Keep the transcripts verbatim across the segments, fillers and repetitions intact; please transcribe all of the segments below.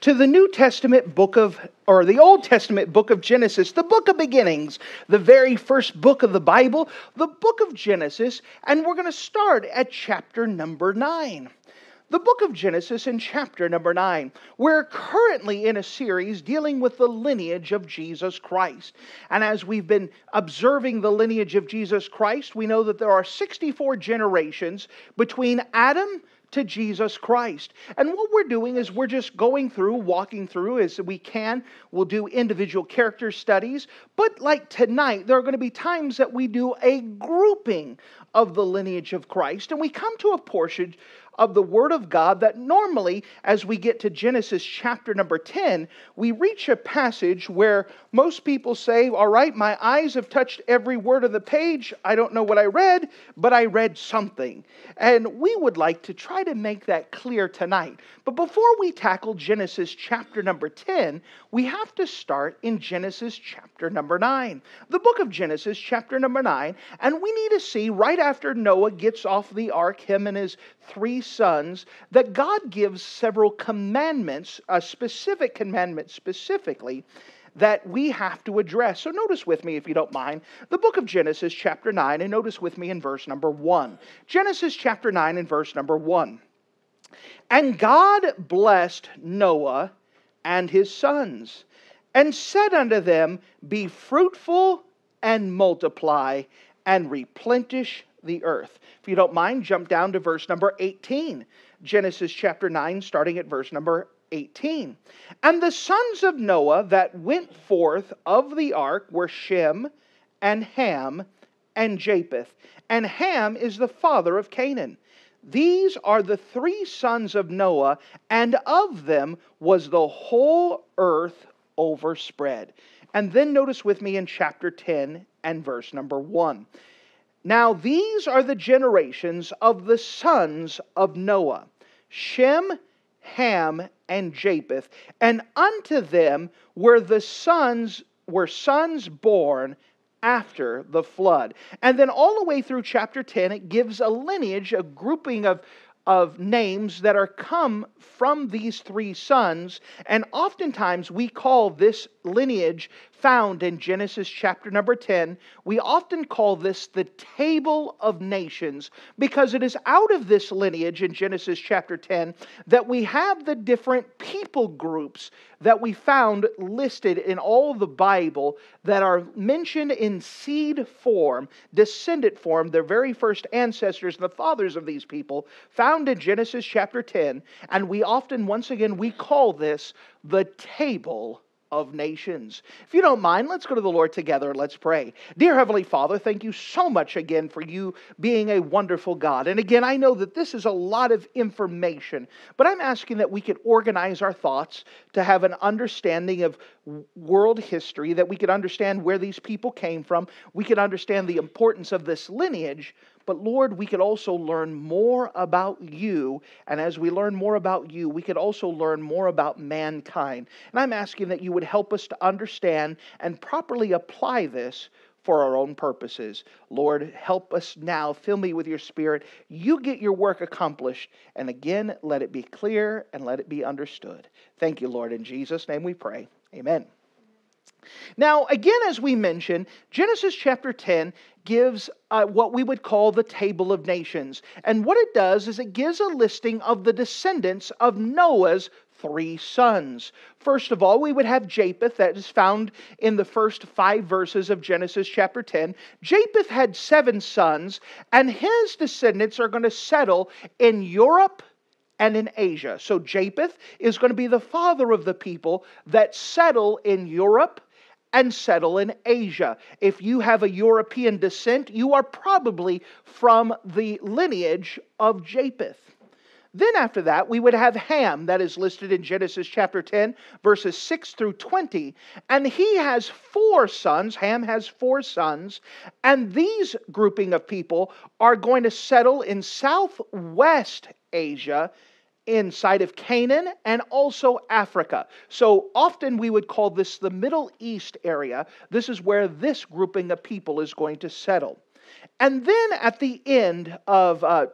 to the New Testament book of, or the Old Testament book of Genesis, the book of beginnings, the very first book of the Bible, the book of Genesis, and we're going to start at chapter number nine. The book of Genesis in chapter number nine. We're currently in a series dealing with the lineage of Jesus Christ. And as we've been observing the lineage of Jesus Christ, we know that there are sixty-four generations between Adam to Jesus Christ. And what we're doing is we're just going through, walking through as we can. We'll do individual character studies. But like tonight, there are going to be times that we do a grouping of the lineage of Christ. And we come to a portion of the Word of God that normally, as we get to Genesis chapter number ten, we reach a passage where most people say, all right, my eyes have touched every word of the page. I don't know what I read, but I read something. And we would like to try to make that clear tonight. But before we tackle Genesis chapter number ten, we have to start in Genesis chapter number nine. The book of Genesis chapter number nine, and we need to see right after Noah gets off the ark, him and his three sons, that God gives several commandments, a specific commandment specifically, that we have to address. So notice with me, if you don't mind, the book of Genesis chapter nine, and notice with me in verse number one. Genesis chapter nine and verse number one. And God blessed Noah and his sons, and said unto them, be fruitful and multiply, and replenish the earth. If you don't mind, jump down to verse number eighteen. Genesis chapter nine, starting at verse number eighteen. And the sons of Noah that went forth of the ark were Shem and Ham and Japheth. And Ham is the father of Canaan. These are the three sons of Noah, and of them was the whole earth overspread. And then notice with me in chapter ten and verse number one. Now these are the generations of the sons of Noah, Shem, Ham, and Japheth, and unto them were the sons were sons born after the flood. And then all the way through chapter ten, it gives a lineage, a grouping of of names that are come from these three sons. And oftentimes we call this lineage found in Genesis chapter number ten, we often call this the table of nations, because it is out of this lineage in Genesis chapter ten that we have the different people groups that we found listed in all the Bible that are mentioned in seed form, descendant form, their very first ancestors, the fathers of these people, found in Genesis chapter ten, and we often, once again, we call this the table of nations. If you don't mind, let's go to the Lord together and let's pray. Dear Heavenly Father, thank you so much again for you being a wonderful God. And again, I know that this is a lot of information, but I'm asking that we could organize our thoughts to have an understanding of world history, that we could understand where these people came from, we could understand the importance of this lineage, but Lord, we could also learn more about you. And as we learn more about you, we could also learn more about mankind. And I'm asking that you would help us to understand and properly apply this for our own purposes. Lord, help us now. Fill me with your Spirit. You get your work accomplished. And again, let it be clear and let it be understood. Thank you, Lord. In Jesus' name we pray. Amen. Now, again, as we mentioned, Genesis chapter ten gives uh, what we would call the table of nations. And what it does is it gives a listing of the descendants of Noah's three sons. First of all, we would have Japheth, that is found in the first five verses of Genesis chapter ten. Japheth had seven sons, and his descendants are going to settle in Europe and in Asia. So Japheth is going to be the father of the people that settle in Europe and settle in Asia. If you have a European descent, you are probably from the lineage of Japheth. Then after that, we would have Ham, that is listed in Genesis chapter ten, verses six through twenty. And he has four sons. Ham has four sons. And these grouping of people are going to settle in southwest Asia, inside of Canaan, and also Africa. So often we would call this the Middle East area. This is where this grouping of people is going to settle. And then at the end of uh,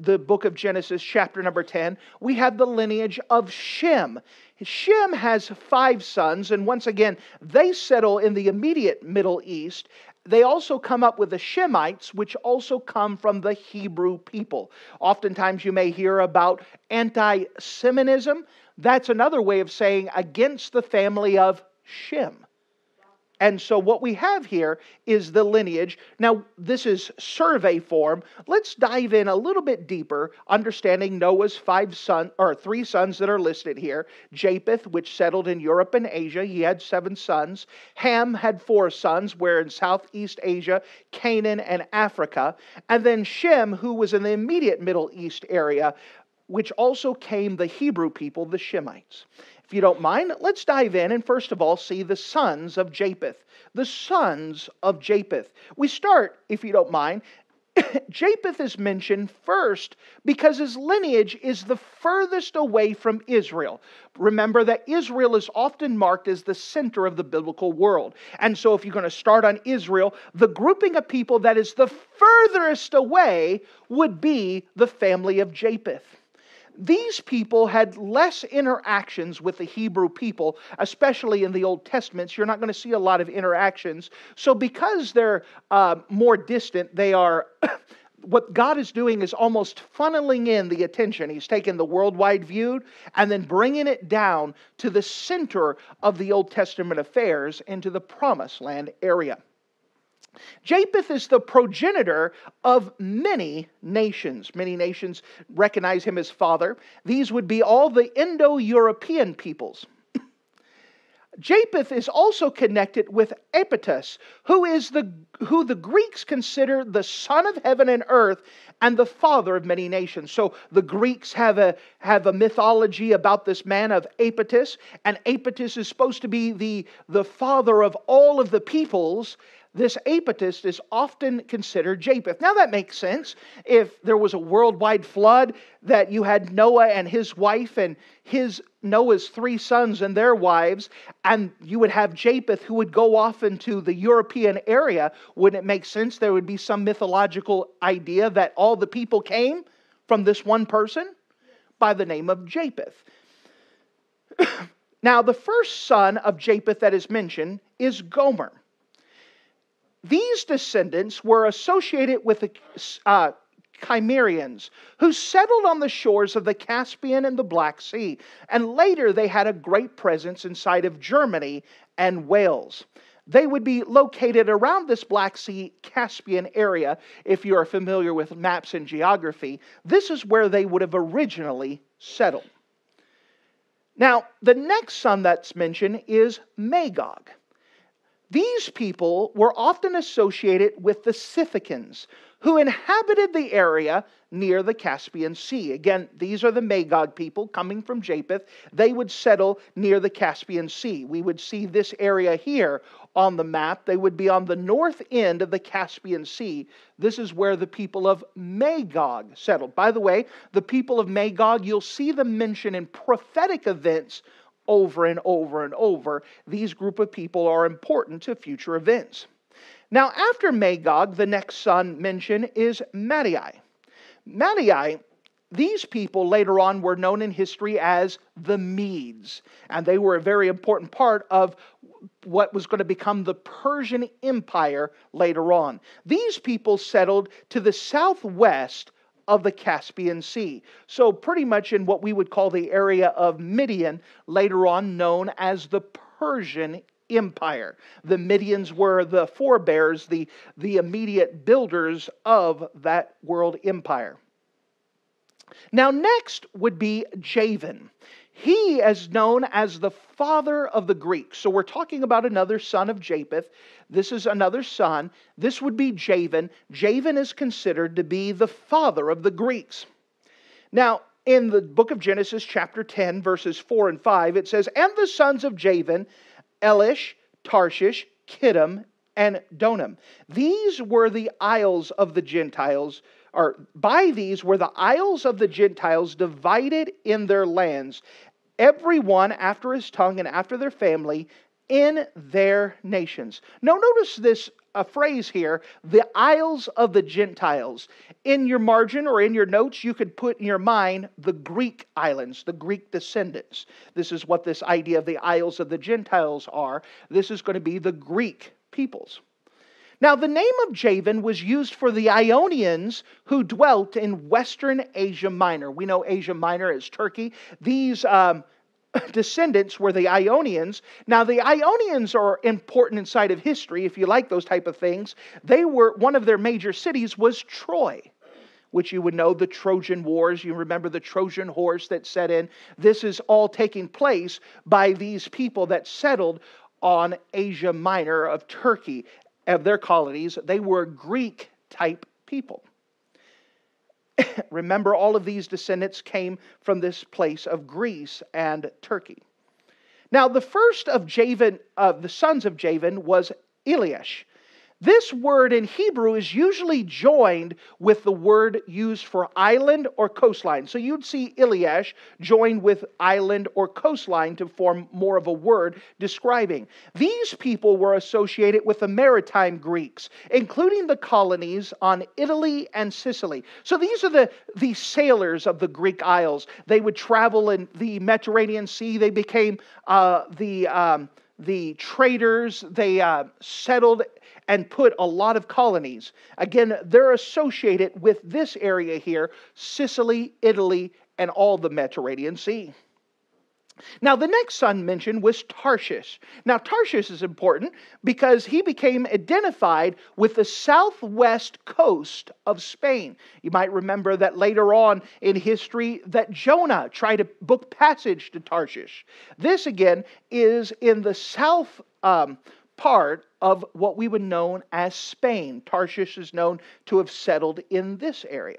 the book of Genesis, chapter number ten, we have the lineage of Shem. Shem has five sons, and once again, they settle in the immediate Middle East. They also come up with the Shemites, which also come from the Hebrew people. Oftentimes you may hear about anti-Semitism. That's another way of saying against the family of Shem. And so what we have here is the lineage. Now, this is survey form. Let's dive in a little bit deeper, understanding Noah's five sons, or three sons that are listed here. Japheth, which settled in Europe and Asia, he had seven sons. Ham had four sons, where in Southeast Asia, Canaan, and Africa. And then Shem, who was in the immediate Middle East area, which also came the Hebrew people, the Shemites. If you don't mind, let's dive in and first of all see the sons of Japheth. The sons of Japheth. We start, if you don't mind, Japheth is mentioned first because his lineage is the furthest away from Israel. Remember that Israel is often marked as the center of the biblical world. And so if you're going to start on Israel, the grouping of people that is the furthest away would be the family of Japheth. These people had less interactions with the Hebrew people, especially in the Old Testament. So you're not going to see a lot of interactions. So because they're uh, more distant, they are... what God is doing is almost funneling in the attention. He's taking the worldwide view and then bringing it down to the center of the Old Testament affairs into the Promised Land area. Japheth is the progenitor of many nations. Many nations recognize him as father. These would be all the Indo-European peoples. Japheth is also connected with Ephetus, who is the who the Greeks consider the son of heaven and earth and the father of many nations. So the Greeks have a have a mythology about this man of Ephetus, and Ephetus is supposed to be the the father of all of the peoples. This Ephetus is often considered Japheth. Now that makes sense. If there was a worldwide flood, that you had Noah and his wife and his Noah's three sons and their wives, and you would have Japheth who would go off into the European area, wouldn't it make sense there would be some mythological idea that all the people came from this one person by the name of Japheth? Now, the first son of Japheth that is mentioned is Gomer. These descendants were associated with the uh, Cimmerians, who settled on the shores of the Caspian and the Black Sea, and later they had a great presence inside of Germany and Wales. They would be located around this Black Sea Caspian area, if you are familiar with maps and geography. This is where they would have originally settled. Now, the next son that's mentioned is Magog. These people were often associated with the Scythicans, who inhabited the area near the Caspian Sea. Again, these are the Magog people coming from Japheth. They would settle near the Caspian Sea. We would see this area here on the map. They would be on the north end of the Caspian Sea. This is where the people of Magog settled. By the way, the people of Magog, you'll see them mentioned in prophetic events over and over and over. These group of people are important to future events. Now, after Magog, the next son mentioned is Madai. Madai, these people later on were known in history as the Medes, and they were a very important part of what was going to become the Persian Empire later on. These people settled to the southwest of the Caspian Sea. So pretty much in what we would call the area of Midian, later on known as the Persian Empire. The Medians were the forebears, the, the immediate builders of that world empire. Now next would be Javan. He is known as the father of the Greeks. So we're talking about another son of Japheth. This is another son. This would be Javan. Javan is considered to be the father of the Greeks. Now, in the book of Genesis, chapter ten, verses four and five, it says, "And the sons of Javan, Elish, Tarshish, Kittim, and Donam. These were the isles of the Gentiles, or by these were the isles of the Gentiles divided in their lands, every one after his tongue and after their family, in their nations." Now notice this a phrase here, the isles of the Gentiles. In your margin or in your notes, you could put in your mind the Greek islands, the Greek descendants. This is what this idea of the isles of the Gentiles are. This is going to be the Greek peoples. Now the name of Javan was used for the Ionians who dwelt in western Asia Minor. We know Asia Minor is Turkey. These um, descendants were the Ionians. Now the Ionians are important inside of history, if you like those type of things. They were, one of their major cities was Troy, which you would know the Trojan Wars. You remember the Trojan horse that set in. This is all taking place by these people that settled on Asia Minor of Turkey, of their colonies. They were Greek type people. Remember, all of these descendants came from this place of Greece and Turkey. Now the first of Javan, of the sons of Javan, was Elish. This word in Hebrew is usually joined with the word used for island or coastline. So you'd see Elish joined with island or coastline to form more of a word describing. These people were associated with the maritime Greeks, including the colonies on Italy and Sicily. So these are the, the sailors of the Greek Isles. They would travel in the Mediterranean Sea. They became uh, the, um, the traders. They uh, settled and put a lot of colonies. Again, they're associated with this area here, Sicily, Italy, and all the Mediterranean Sea. Now, the next son mentioned was Tarshish. Now, Tarshish is important because he became identified with the southwest coast of Spain. You might remember that later on in history that Jonah tried to book passage to Tarshish. This, again, is in the south um, part of what we would know as Spain. Tarshish is known to have settled in this area.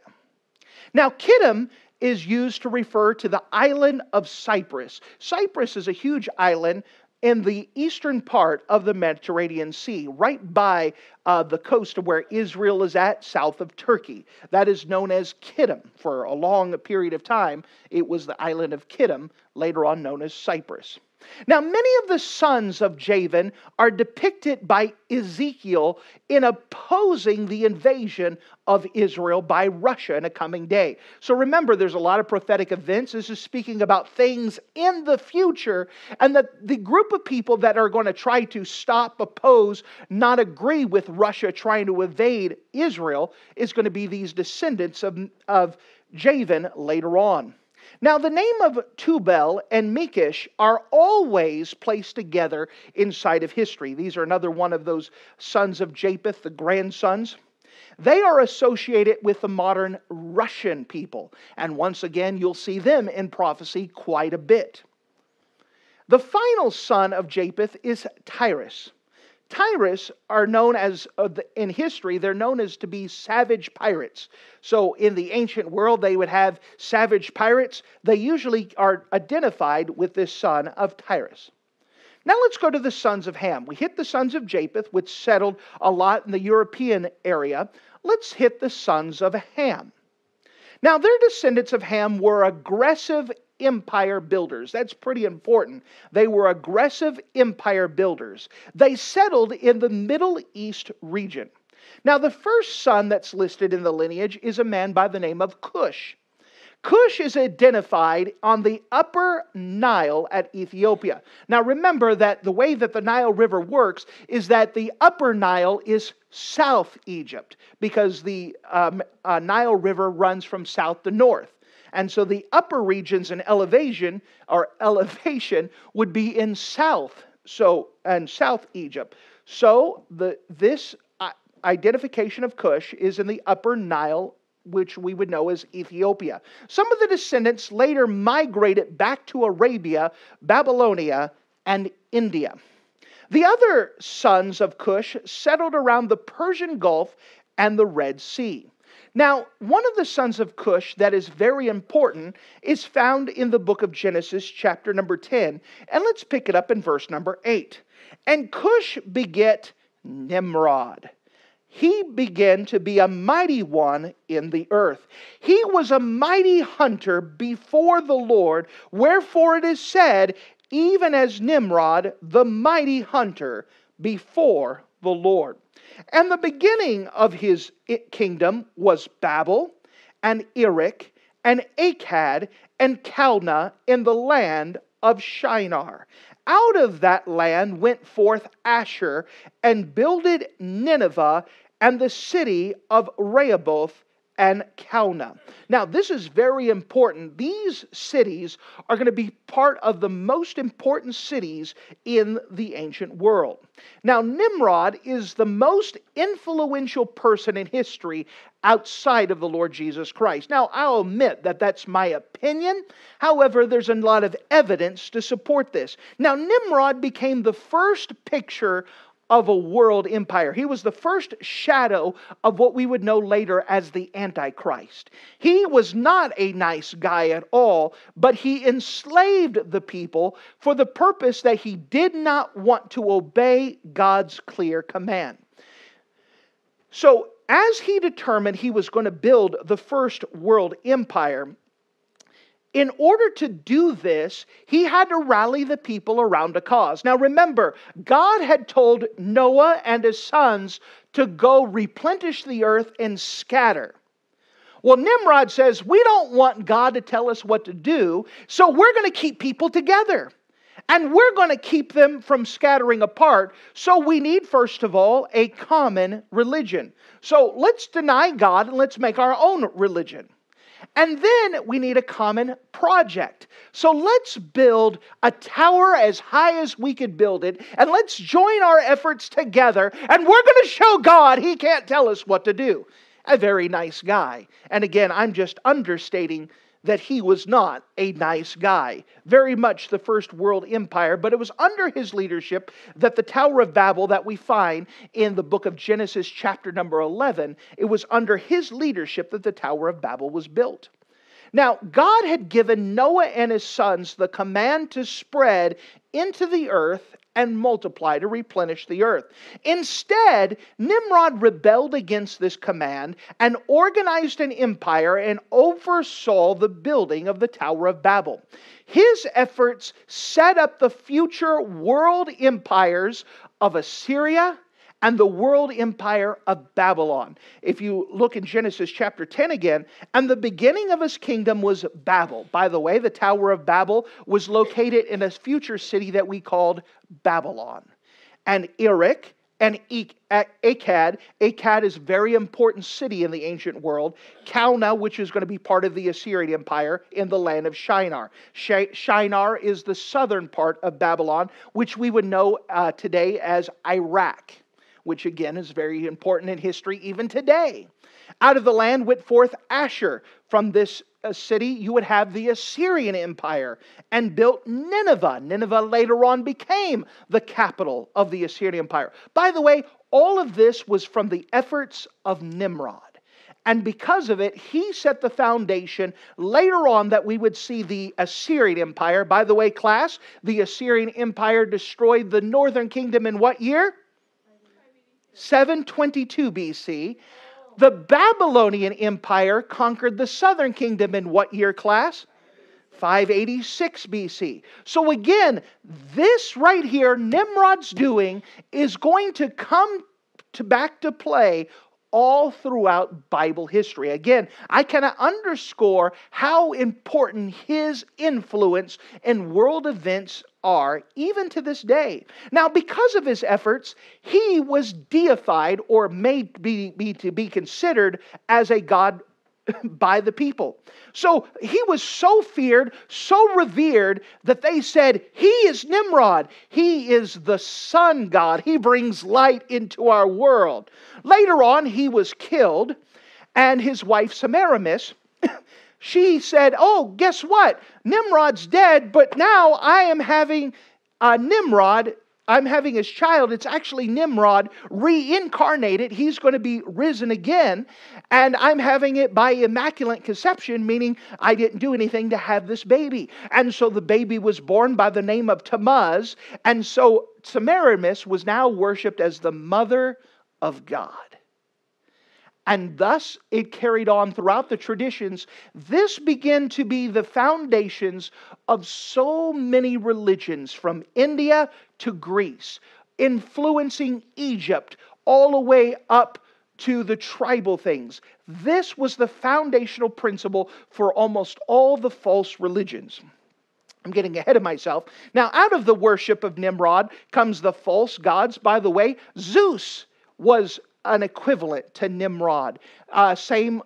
Now, Kittim is used to refer to the island of Cyprus. Cyprus is a huge island in the eastern part of the Mediterranean Sea, right by uh, the coast of where Israel is at, south of Turkey. That is known as Kittim. For a long period of time, it was the island of Kittim, later on known as Cyprus. Now, many of the sons of Javan are depicted by Ezekiel in opposing the invasion of Israel by Russia in a coming day. So remember, there's a lot of prophetic events. This is speaking about things in the future, and that the group of people that are going to try to stop, oppose, not agree with Russia trying to invade Israel is going to be these descendants of, of Javan later on. Now, the name of Tubal and Mekish are always placed together inside of history. These are another one of those sons of Japheth, the grandsons. They are associated with the modern Russian people. And once again, you'll see them in prophecy quite a bit. The final son of Japheth is Tyrus. Tyrus are known as, in history, they're known as to be savage pirates. So in the ancient world, they would have savage pirates. They usually are identified with this son of Tyrus. Now let's go to the sons of Ham. We hit the sons of Japheth, which settled a lot in the European area. Let's hit the sons of Ham. Now, their descendants of Ham were aggressive empire builders. That's pretty important. They were aggressive empire builders. They settled in the Middle East region. Now, the first son that's listed in the lineage is a man by the name of Cush. Cush is identified on the upper Nile at Ethiopia. Now, remember that the way that the Nile River works is that the upper Nile is South Egypt, because the um, uh, Nile River runs from south to north. And so the upper regions in elevation or elevation would be in south, so and South Egypt. So the this identification of Cush is in the upper Nile, which we would know as Ethiopia. Some of the descendants later migrated back to Arabia, Babylonia, and India. The other sons of Cush settled around the Persian Gulf and the Red Sea. Now, one of the sons of Cush that is very important is found in the book of Genesis, chapter number ten. And let's pick it up in verse number eight. And Cush beget Nimrod. He began to be a mighty one in the earth. He was a mighty hunter before the Lord, wherefore it is said, even as Nimrod, the mighty hunter before the Lord. And the beginning of his kingdom was Babel, and Erech, and Akkad, and Kaunah in the land of Shinar. Out of that land went forth Ashur, and builded Nineveh, and the city of Rehoboth, and Kaunah. Now, this is very important. These cities are going to be part of the most important cities in the ancient world. Now, Nimrod is the most influential person in history outside of the Lord Jesus Christ. Now, I'll admit that that's my opinion. However, there's a lot of evidence to support this. Now, Nimrod became the first picture of a world empire. He was the first shadow of what we would know later as the Antichrist. He was not a nice guy at all, but he enslaved the people for the purpose that he did not want to obey God's clear command. So, as he determined he was going to build the first world empire, in order to do this, he had to rally the people around a cause. Now remember, God had told Noah and his sons to go replenish the earth and scatter. Well, Nimrod says, we don't want God to tell us what to do, so we're going to keep people together. And we're going to keep them from scattering apart. So we need, first of all, a common religion. So let's deny God and let's make our own religion. And then we need a common project. So let's build a tower as high as we could build it, and let's join our efforts together, and we're going to show God he can't tell us what to do. A very nice guy. And again, I'm just understating that he was not a nice guy. Very much the first world empire, but it was under his leadership that the Tower of Babel that we find in the book of Genesis chapter number eleven, it was under his leadership that the Tower of Babel was built. Now, God had given Noah and his sons the command to spread into the earth and multiply to replenish the earth. Instead, Nimrod rebelled against this command and organized an empire and oversaw the building of the Tower of Babel. His efforts set up the future world empires of Assyria and the world empire of Babylon. If you look in Genesis chapter ten again, and the beginning of his kingdom was Babel. By the way, the Tower of Babel was located in a future city that we called Babylon. And Erech and Akkad, Akkad is a very important city in the ancient world. Kaunah, which is going to be part of the Assyrian Empire in the land of Shinar. Shinar is the southern part of Babylon, which we would know uh, today as Iraq, which again is very important in history even today. Out of the land went forth Ashur. From this uh, city you would have the Assyrian Empire and built Nineveh. Nineveh later on became the capital of the Assyrian Empire. By the way, all of this was from the efforts of Nimrod. And because of it, he set the foundation later on that we would see the Assyrian Empire. By the way, class, the Assyrian Empire destroyed the northern kingdom in what year? seven twenty-two B C, the Babylonian Empire conquered the southern kingdom in what year, class? five eighty-six B C. So again, this right here, Nimrod's doing, is going to come to back to play all throughout Bible history. Again, I cannot underscore how important his influence in world events are, even to this day. Now, because of his efforts, he was deified or made be, be, to be considered as a god by the people. So he was so feared, so revered, that they said, he is Nimrod. He is the sun god. He brings light into our world. Later on, he was killed, and his wife Semiramis, she said, oh, guess what? Nimrod's dead, but now I am having uh, Nimrod I'm having as child, it's actually Nimrod reincarnated. He's going to be risen again. And I'm having it by immaculate conception, meaning I didn't do anything to have this baby. And so the baby was born by the name of Tammuz. And so Semiramis was now worshipped as the mother of God. And thus it carried on throughout the traditions. This began to be the foundations of so many religions from India to Greece, influencing Egypt all the way up to the tribal things. This was the foundational principle for almost all the false religions. I'm getting ahead of myself. Now, out of the worship of Nimrod comes the false gods. By the way, Zeus was an equivalent to Nimrod. Uh, same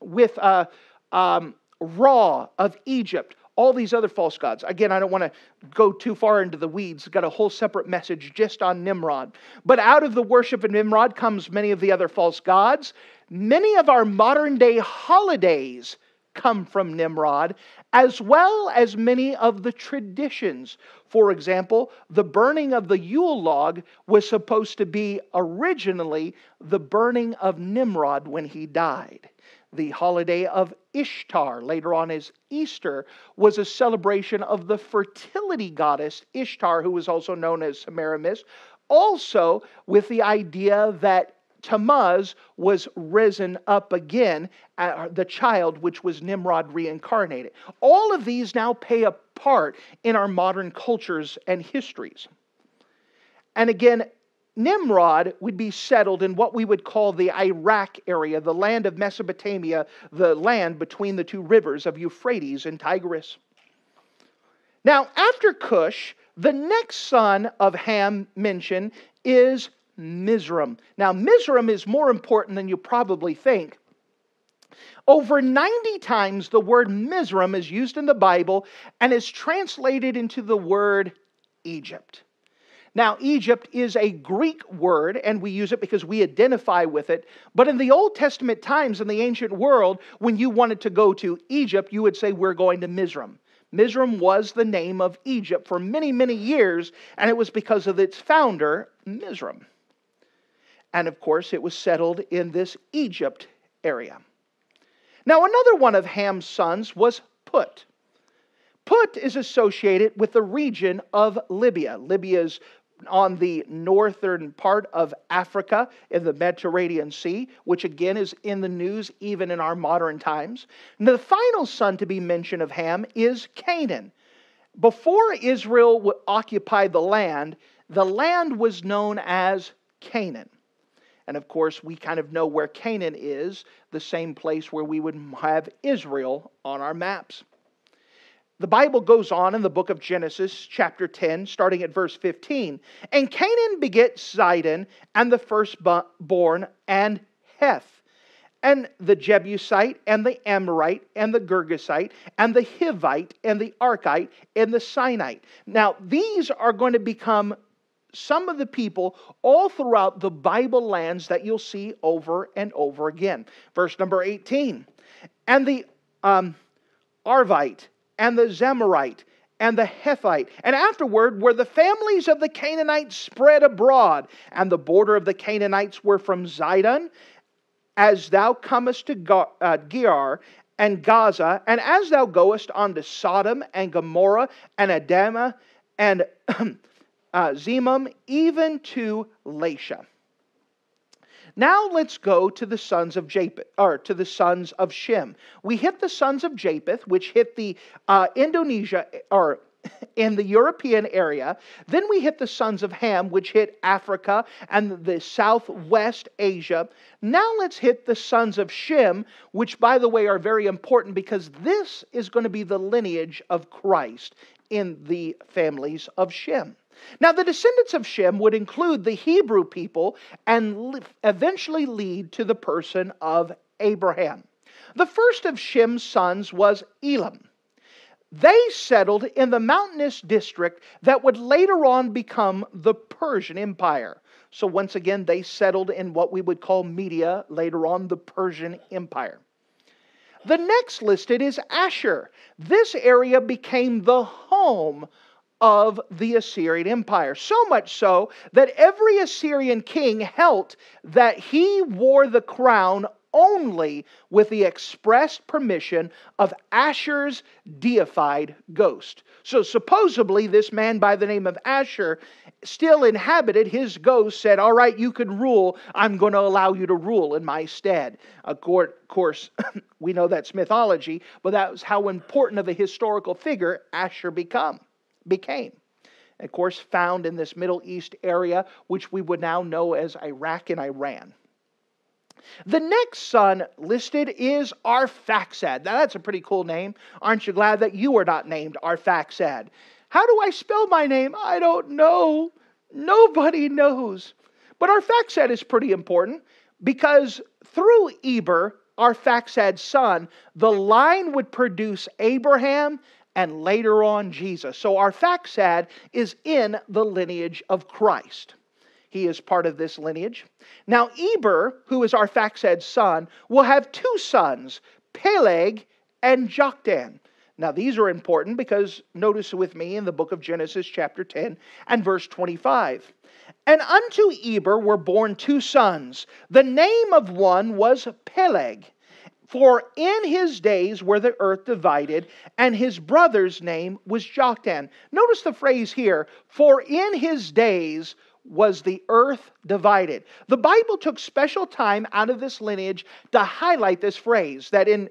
with uh, um, Ra of Egypt. All these other false gods. Again, I don't want to go too far into the weeds. I've got a whole separate message just on Nimrod. But out of the worship of Nimrod comes many of the other false gods. Many of our modern day holidays come from Nimrod, as well as many of the traditions. For example, the burning of the Yule log was supposed to be originally the burning of Nimrod when he died. The holiday of Ishtar, later on as Easter, was a celebration of the fertility goddess Ishtar, who was also known as Semiramis, also with the idea that Tammuz was risen up again, uh, the child which was Nimrod reincarnated. All of these now play a part in our modern cultures and histories. And again, Nimrod would be settled in what we would call the Iraq area, the land of Mesopotamia, the land between the two rivers of Euphrates and Tigris. Now, after Cush, the next son of Ham mentioned is Mizraim. Now, Mizraim is more important than you probably think. Over ninety times the word Mizraim is used in the Bible and is translated into the word Egypt. Now, Egypt is a Greek word, and we use it because we identify with it. But in the Old Testament times, in the ancient world, when you wanted to go to Egypt, you would say, we're going to Mizraim. Mizraim was the name of Egypt for many, many years, and it was because of its founder, Mizraim. And of course, it was settled in this Egypt area. Now, another one of Ham's sons was Put. Put is associated with the region of Libya. Libya is on the northern part of Africa in the Mediterranean Sea, which again is in the news even in our modern times. Now, the final son to be mentioned of Ham is Canaan. Before Israel would occupy the land, the land was known as Canaan. And of course, we kind of know where Canaan is, the same place where we would have Israel on our maps. The Bible goes on in the book of Genesis, chapter ten, starting at verse fifteen. And Canaan begat Zidon, and the firstborn, and Heth, and the Jebusite, and the Amorite, and the Girgashite, and the Hivite, and the Arkite, and the Sinite. Now, these are going to become some of the people all throughout the Bible lands that you'll see over and over again. Verse number eighteen. And the um, Arvite, and the Zemarite, and the Hethite. And afterward were the families of the Canaanites spread abroad. And the border of the Canaanites were from Zidon, as thou comest to Gar, uh, Gerar, and Gaza, and as thou goest unto Sodom, and Gomorrah, and Admah, and Uh, Zemum, even to Elishah. Now let's go to the sons of Japheth, or to the sons of Shem. We hit the sons of Japheth, which hit the uh, Indonesia or in the European area. Then we hit the sons of Ham, which hit Africa and the Southwest Asia. Now let's hit the sons of Shem, which, by the way, are very important because this is going to be the lineage of Christ in the families of Shem. Now, the descendants of Shem would include the Hebrew people and eventually lead to the person of Abraham. The first of Shem's sons was Elam. They settled in the mountainous district that would later on become the Persian Empire. So once again, they settled in what we would call Media, later on the Persian Empire. The next listed is Ashur. This area became the home of the Assyrian Empire. So much so that every Assyrian king held that he wore the crown only with the express permission of Ashur's deified ghost. So supposedly this man by the name of Ashur still inhabited. His ghost said, all right, you can rule. I'm going to allow you to rule in my stead. Of course, we know that's mythology, but that was how important of a historical figure Ashur become. became. Of course, found in this Middle East area, which we would now know as Iraq and Iran. The next son listed is Arphaxad. Now, that's a pretty cool name. Aren't you glad that you are not named Arphaxad? How do I spell my name? I don't know. Nobody knows. But Arphaxad is pretty important because through Eber, Arphaxad's son, the line would produce Abraham and later on Jesus. So Arphaxad is in the lineage of Christ. He is part of this lineage. Now Eber, who is Arphaxad's son, will have two sons, Peleg and Joktan. Now these are important because notice with me in the book of Genesis chapter ten and verse twenty-five. And unto Eber were born two sons. The name of one was Peleg, for in his days were the earth divided, and his brother's name was Joktan. Notice the phrase here, for in his days was the earth divided. The Bible took special time out of this lineage to highlight this phrase, that in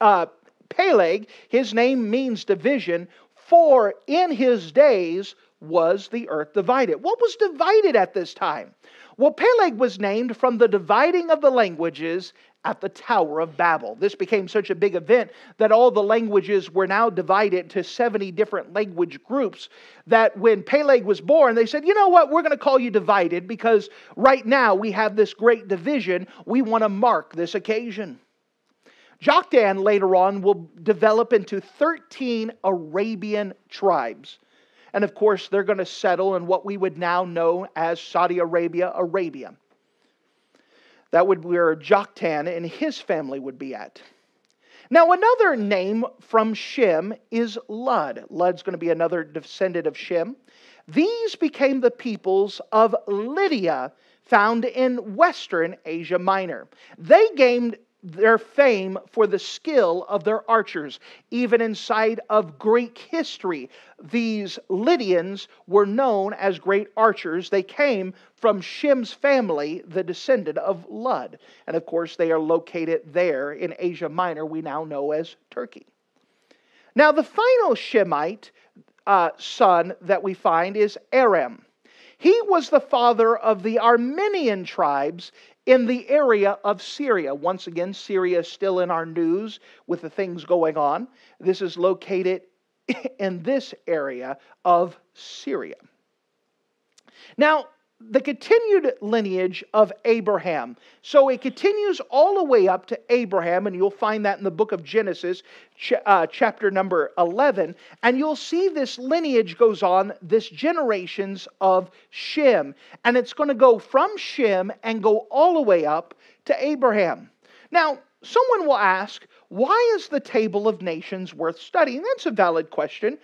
uh, Peleg, his name means division, for in his days was the earth divided. What was divided at this time? Well, Peleg was named from the dividing of the languages at the Tower of Babel. This became such a big event that all the languages were now divided into seventy different language groups, that when Peleg was born, they said, you know what, we're going to call you divided because right now we have this great division. We want to mark this occasion. Joktan later on will develop into thirteen Arabian tribes. And of course, they're going to settle in what we would now know as Saudi Arabia, Arabia. That would be where Joktan and his family would be at. Now another name from Shem is Lud. Lud's going to be another descendant of Shem. These became the peoples of Lydia, found in western Asia Minor. They gained their fame for the skill of their archers. Even inside of Greek history, these Lydians were known as great archers. They came from Shem's family, the descendant of Lud. And of course, they are located there in Asia Minor, we now know as Turkey. Now, the final Shemite uh, son that we find is Aram. He was the father of the Armenian tribes in the area of Syria. Once again, Syria is still in our news with the things going on. This is located in this area of Syria. Now, the continued lineage of Abraham. So it continues all the way up to Abraham, and you'll find that in the book of Genesis, ch- uh, chapter number eleven, and you'll see this lineage goes on, this generations of Shem, and it's going to go from Shem and go all the way up to Abraham. Now, someone will ask, why is the table of nations worth studying? That's a valid question.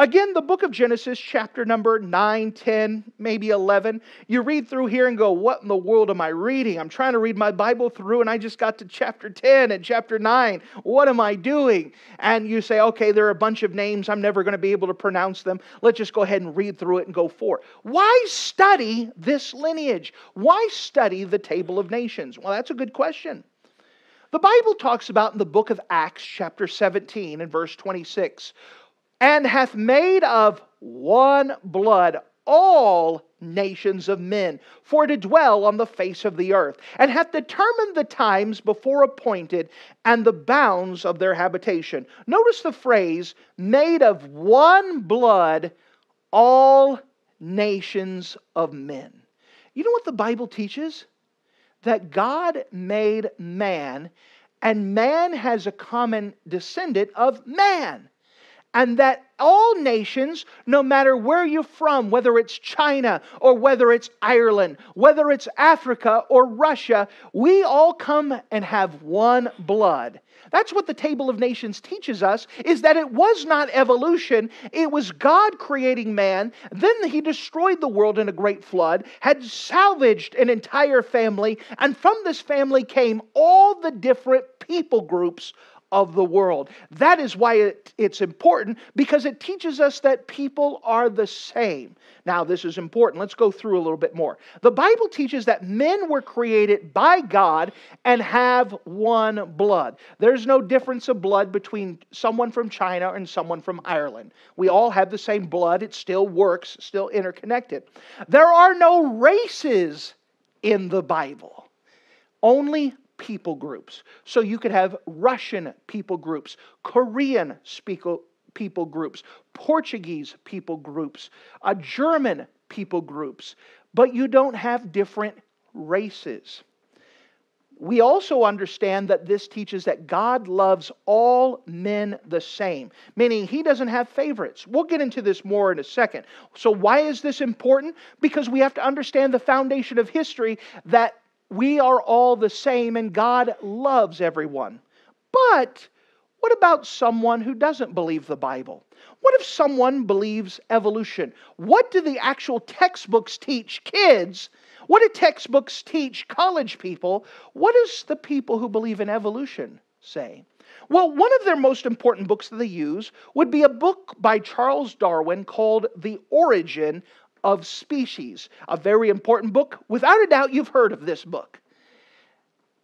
Again, the book of Genesis, chapter number nine, ten, maybe eleven, you read through here and go, what in the world am I reading? I'm trying to read my Bible through and I just got to chapter ten and chapter nine. What am I doing? And you say, okay, there are a bunch of names. I'm never going to be able to pronounce them. Let's just go ahead and read through it and go forward. Why study this lineage? Why study the table of nations? Well, that's a good question. The Bible talks about in the book of Acts, chapter seventeen and verse twenty-six, and hath made of one blood all nations of men, for to dwell on the face of the earth, and hath determined the times before appointed, and the bounds of their habitation. Notice the phrase, made of one blood all nations of men. You know what the Bible teaches? That God made man, and man has a common descendant of man. and that all nations, no matter where you're from, whether it's China or whether it's Ireland, whether it's Africa or Russia, we all come and have one blood. That's what the Table of Nations teaches us, is that it was not evolution. It was God creating man. Then he destroyed the world in a great flood, had salvaged an entire family, and from this family came all the different people groups of the world. That is why it, it's important, because it teaches us that people are the same. Now, this is important. Let's go through a little bit more. The Bible teaches that men were created by God and have one blood. There's no difference of blood between someone from China and someone from Ireland. We all have the same blood. It still works, still interconnected. There are no races in the Bible. Only people groups. So you could have Russian people groups, Korean people groups, Portuguese people groups, uh, German people groups, but you don't have different races. We also understand that this teaches that God loves all men the same, meaning He doesn't have favorites. We'll get into this more in a second. So why is this important? Because we have to understand the foundation of history, that we are all the same and God loves everyone. But what about someone who doesn't believe the Bible? What if someone believes evolution? What do the actual textbooks teach kids? What do textbooks teach college people? What does the people who believe in evolution say? Well, one of their most important books that they use would be a book by Charles Darwin called The Origin of Species, a very important book. Without a doubt, you've heard of this book.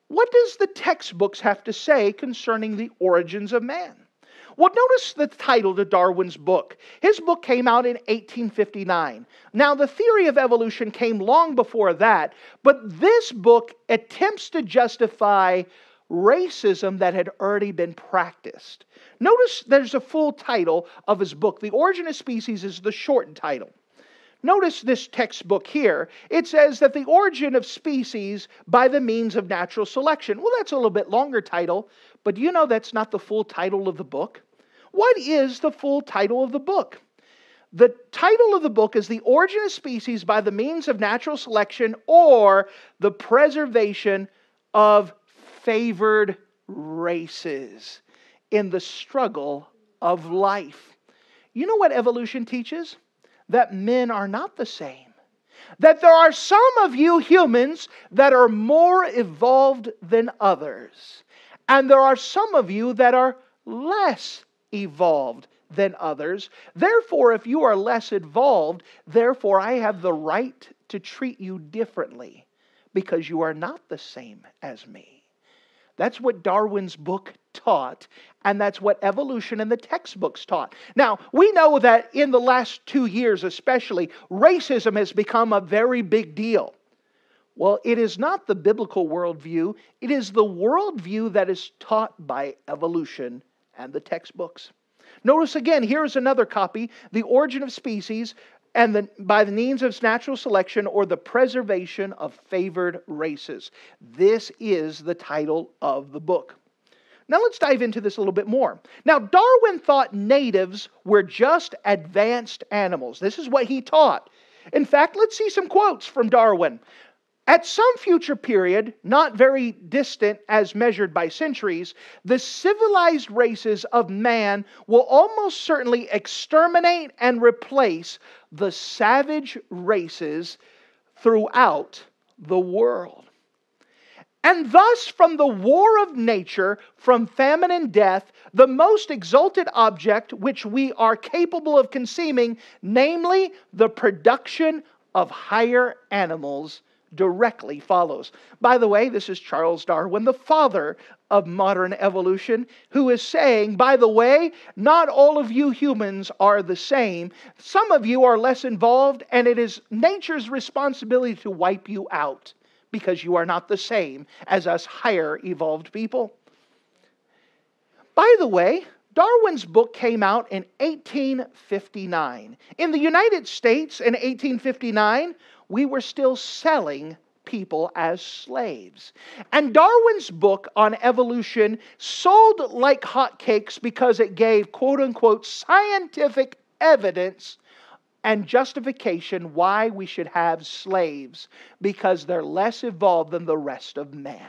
What does the textbooks have to say concerning the origins of man? Well, notice the title to Darwin's book. His book came out in eighteen fifty-nine. Now, the theory of evolution came long before that, but this book attempts to justify racism that had already been practiced. Notice there's a full title of his book. The Origin of Species is the shortened title. Notice this textbook here. It says that the origin of species by the means of natural selection. Well, that's a little bit longer title, but do you know that's not the full title of the book? What is the full title of the book? The title of the book is The Origin of Species by the Means of Natural Selection, or The Preservation of Favored Races in the Struggle of Life. You know what evolution teaches? That men are not the same. That there are some of you humans that are more evolved than others. And there are some of you that are less evolved than others. Therefore, if you are less evolved, therefore I have the right to treat you differently, because you are not the same as me. That's what Darwin's book taught, and that's what evolution and the textbooks taught. Now, we know that in the last two years especially, racism has become a very big deal. Well, it is not the biblical worldview. It is the worldview that is taught by evolution and the textbooks. Notice again, here's another copy, The Origin of Species, and the, by the means of natural selection, or the preservation of favored races. This is the title of the book. Now let's dive into this a little bit more. Now, Darwin thought natives were just advanced animals. This is what he taught. In fact, let's see some quotes from Darwin. At some future period, not very distant as measured by centuries, the civilized races of man will almost certainly exterminate and replace the savage races throughout the world. And thus, from the war of nature, from famine and death, the most exalted object which we are capable of conceiving, namely the production of higher animals, directly follows. By the way, this is Charles Darwin, the father of modern evolution, who is saying, by the way, not all of you humans are the same. Some of you are less involved, and it is nature's responsibility to wipe you out, because you are not the same as us higher evolved people. By the way, Darwin's book came out in eighteen fifty-nine. In the United States in eighteen fifty-nine, we were still selling people as slaves. And Darwin's book on evolution sold like hotcakes because it gave, quote unquote, scientific evidence and justification why we should have slaves, because they're less evolved than the rest of man.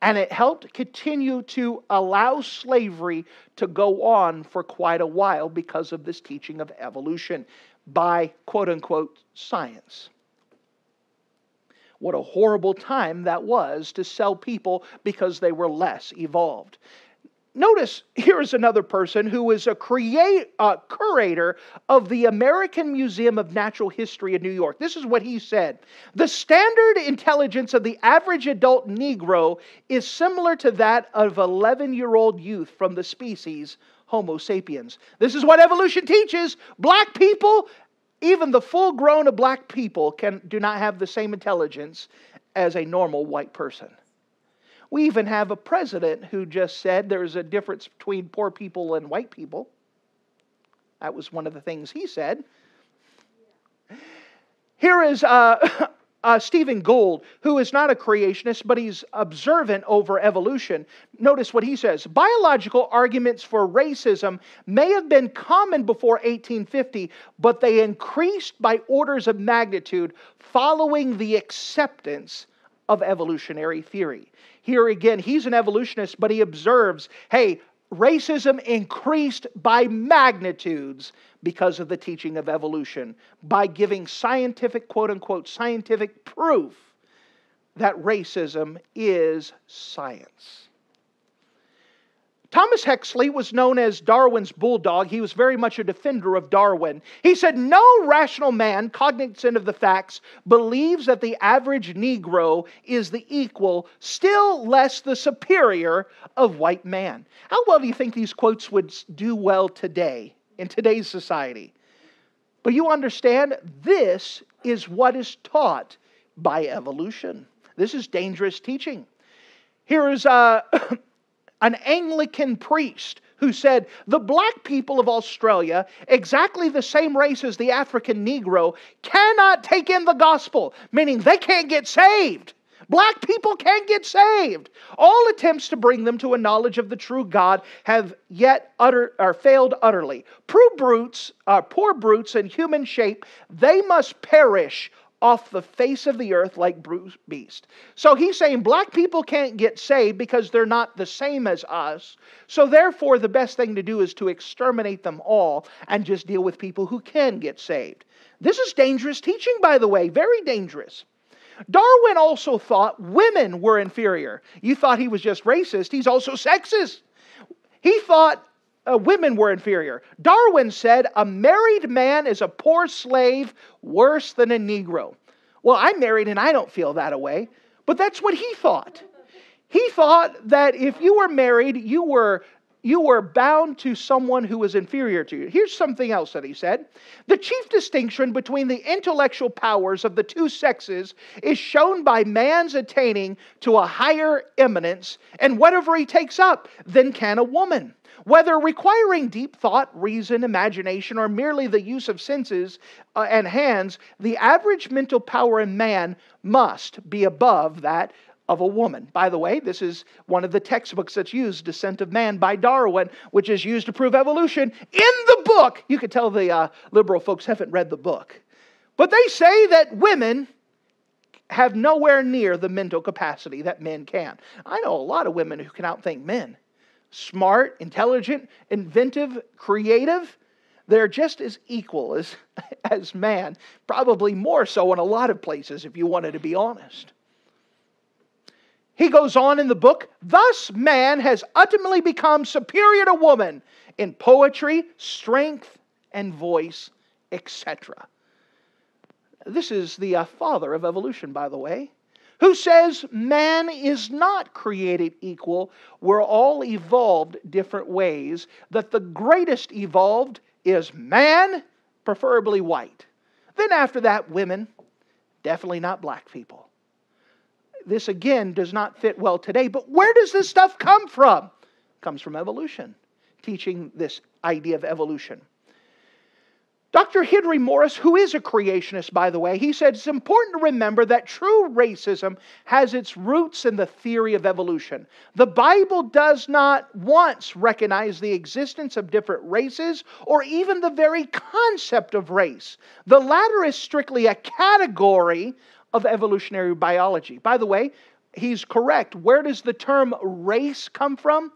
And it helped continue to allow slavery to go on for quite a while because of this teaching of evolution by, quote unquote, science. What a horrible time that was to sell people because they were less evolved. Notice, here is another person who is a create, uh, curator of the American Museum of Natural History in New York. This is what he said. The standard intelligence of the average adult Negro is similar to that of eleven-year-old youth from the species Homo sapiens. This is what evolution teaches. Black people, even the full-grown of black people, can do not have the same intelligence as a normal white person. We even have a president who just said there's a difference between poor people and white people. That was one of the things he said. Here is uh, uh, Stephen Gould, who is not a creationist, but he's observant over evolution. Notice what he says. Biological arguments for racism may have been common before eighteen fifty, but they increased by orders of magnitude following the acceptance of evolutionary theory. Here again, he's an evolutionist, but he observes, hey, racism increased by magnitudes because of the teaching of evolution, by giving scientific, quote-unquote, scientific proof that racism is science. Thomas Huxley was known as Darwin's bulldog. He was very much a defender of Darwin. He said, no rational man, cognizant of the facts, believes that the average Negro is the equal, still less the superior, of white man. How well do you think these quotes would do well today, in today's society? But you understand, this is what is taught by evolution. This is dangerous teaching. Here is a... Uh, an Anglican priest who said, the black people of Australia, exactly the same race as the African Negro, cannot take in the gospel, meaning they can't get saved. Black people can't get saved. All attempts to bring them to a knowledge of the true God have yet utter, or failed utterly. Poor brutes, uh, poor brutes in human shape, they must perish off the face of the earth like brute beast. So he's saying black people can't get saved because they're not the same as us. So therefore the best thing to do is to exterminate them all and just deal with people who can get saved. This is dangerous teaching, by the way. Very dangerous. Darwin also thought women were inferior. You thought he was just racist. He's also sexist. He thought Uh, women were inferior. Darwin said, a married man is a poor slave worse than a Negro. Well, I'm married and I don't feel that way. But that's what he thought. He thought that if you were married, you were, you were bound to someone who was inferior to you. Here's something else that he said. The chief distinction between the intellectual powers of the two sexes is shown by man's attaining to a higher eminence and whatever he takes up than can a woman. Whether requiring deep thought, reason, imagination, or merely the use of senses uh, and hands, the average mental power in man must be above that of a woman. By the way, this is one of the textbooks that's used, Descent of Man by Darwin, which is used to prove evolution in the book. You could tell the uh, liberal folks haven't read the book. But they say that women have nowhere near the mental capacity that men can. I know a lot of women who can outthink men. Smart, intelligent, inventive, creative. They're just as equal as, as man. Probably more so in a lot of places, if you wanted to be honest. He goes on in the book, thus man has ultimately become superior to woman in poetry, strength, and voice, et cetera. This is the uh, father of evolution, by the way, who says man is not created equal. We're all evolved different ways. That the greatest evolved is man, preferably white. Then after that, women, definitely not black people. This again does not fit well today. But where does this stuff come from? It comes from evolution, teaching this idea of evolution. Doctor Henry Morris, who is a creationist, by the way, he said it's important to remember that true racism has its roots in the theory of evolution. The Bible does not once recognize the existence of different races or even the very concept of race. The latter is strictly a category of evolutionary biology. By the way, he's correct. Where does the term race come from?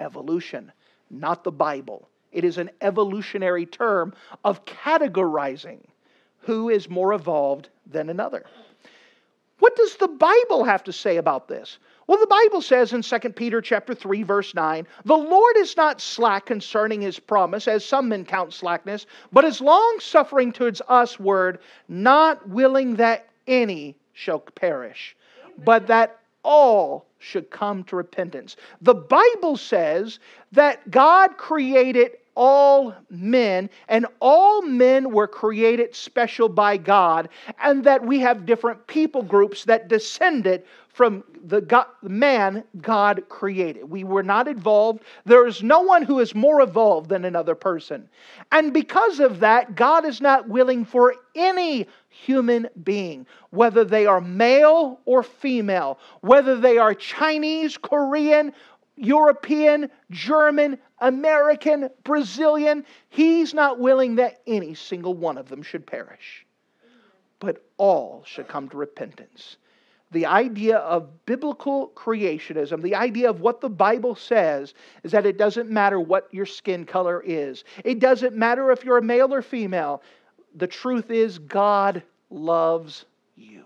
Evolution, not the Bible. It is an evolutionary term of categorizing who is more evolved than another. What does the Bible have to say about this? Well, the Bible says in Second Peter chapter three, verse nine, "The Lord is not slack concerning His promise, as some men count slackness, but is long-suffering towards us word, not willing that any shall perish, but that all should come to repentance." The Bible says that God created all men, and all men were created special by God, and that we have different people groups that descended from the God, man God created. We were not evolved. There is no one who is more evolved than another person. And because of that, God is not willing for any human being, whether they are male or female, whether they are Chinese, Korean, European, German, American, Brazilian, He's not willing that any single one of them should perish, but all should come to repentance. The idea of biblical creationism, the idea of what the Bible says, is that it doesn't matter what your skin color is. It doesn't matter if you're a male or female. The truth is, God loves you.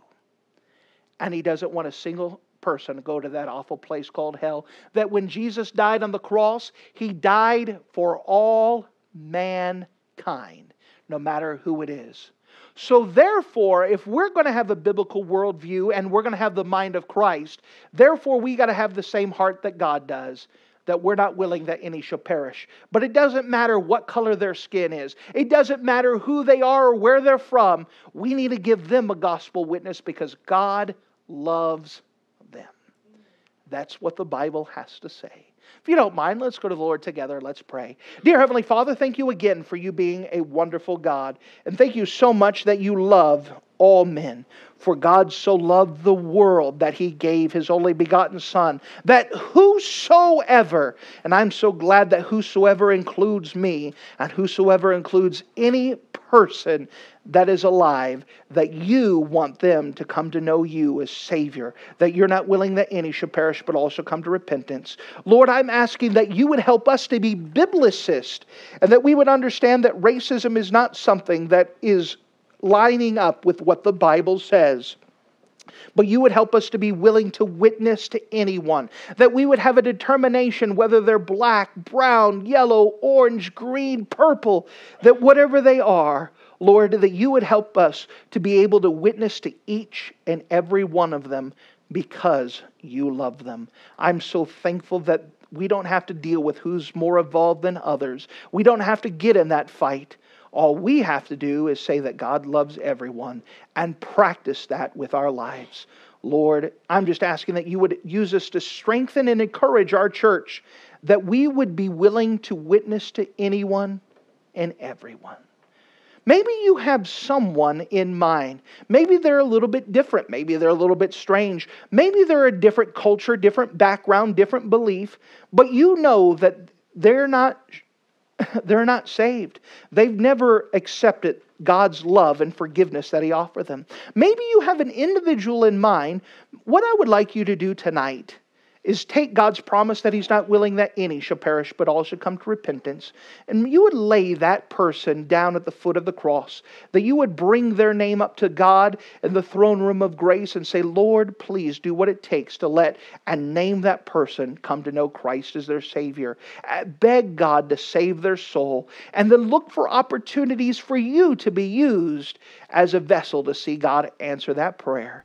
And He doesn't want a single person to go to that awful place called hell. That when Jesus died on the cross, He died for all mankind, no matter who it is. So therefore, if we're going to have a biblical worldview and we're going to have the mind of Christ, therefore we got to have the same heart that God does, that we're not willing that any shall perish. But it doesn't matter what color their skin is. It doesn't matter who they are or where they're from. We need to give them a gospel witness because God loves them. That's what the Bible has to say. If you don't mind, let's go to the Lord together. Let's pray. Dear Heavenly Father, thank you again for you being a wonderful God. And thank you so much that you love all men. For God so loved the world that He gave His only begotten Son, that whosoever, and I'm so glad that whosoever includes me, and whosoever includes any person that is alive, that you want them to come to know you as Savior, that you're not willing that any should perish, but also come to repentance. Lord, I'm asking that you would help us to be biblicists, and that we would understand that racism is not something that is lining up with what the Bible says. But you would help us to be willing to witness to anyone. That we would have a determination whether they're black, brown, yellow, orange, green, purple. That whatever they are, Lord, that you would help us to be able to witness to each and every one of them because you love them. I'm so thankful that we don't have to deal with who's more evolved than others. We don't have to get in that fight. All we have to do is say that God loves everyone and practice that with our lives. Lord, I'm just asking that you would use us to strengthen and encourage our church, that we would be willing to witness to anyone and everyone. Maybe you have someone in mind. Maybe they're a little bit different. Maybe they're a little bit strange. Maybe they're a different culture, different background, different belief, but you know that they're not... They're not saved. They've never accepted God's love and forgiveness that He offered them. Maybe you have an individual in mind. What I would like you to do tonight is take God's promise that He's not willing that any shall perish, but all shall come to repentance. And you would lay that person down at the foot of the cross, that you would bring their name up to God in the throne room of grace and say, Lord, please do what it takes to let and name that person come to know Christ as their Savior. Beg God to save their soul, and then look for opportunities for you to be used as a vessel to see God answer that prayer.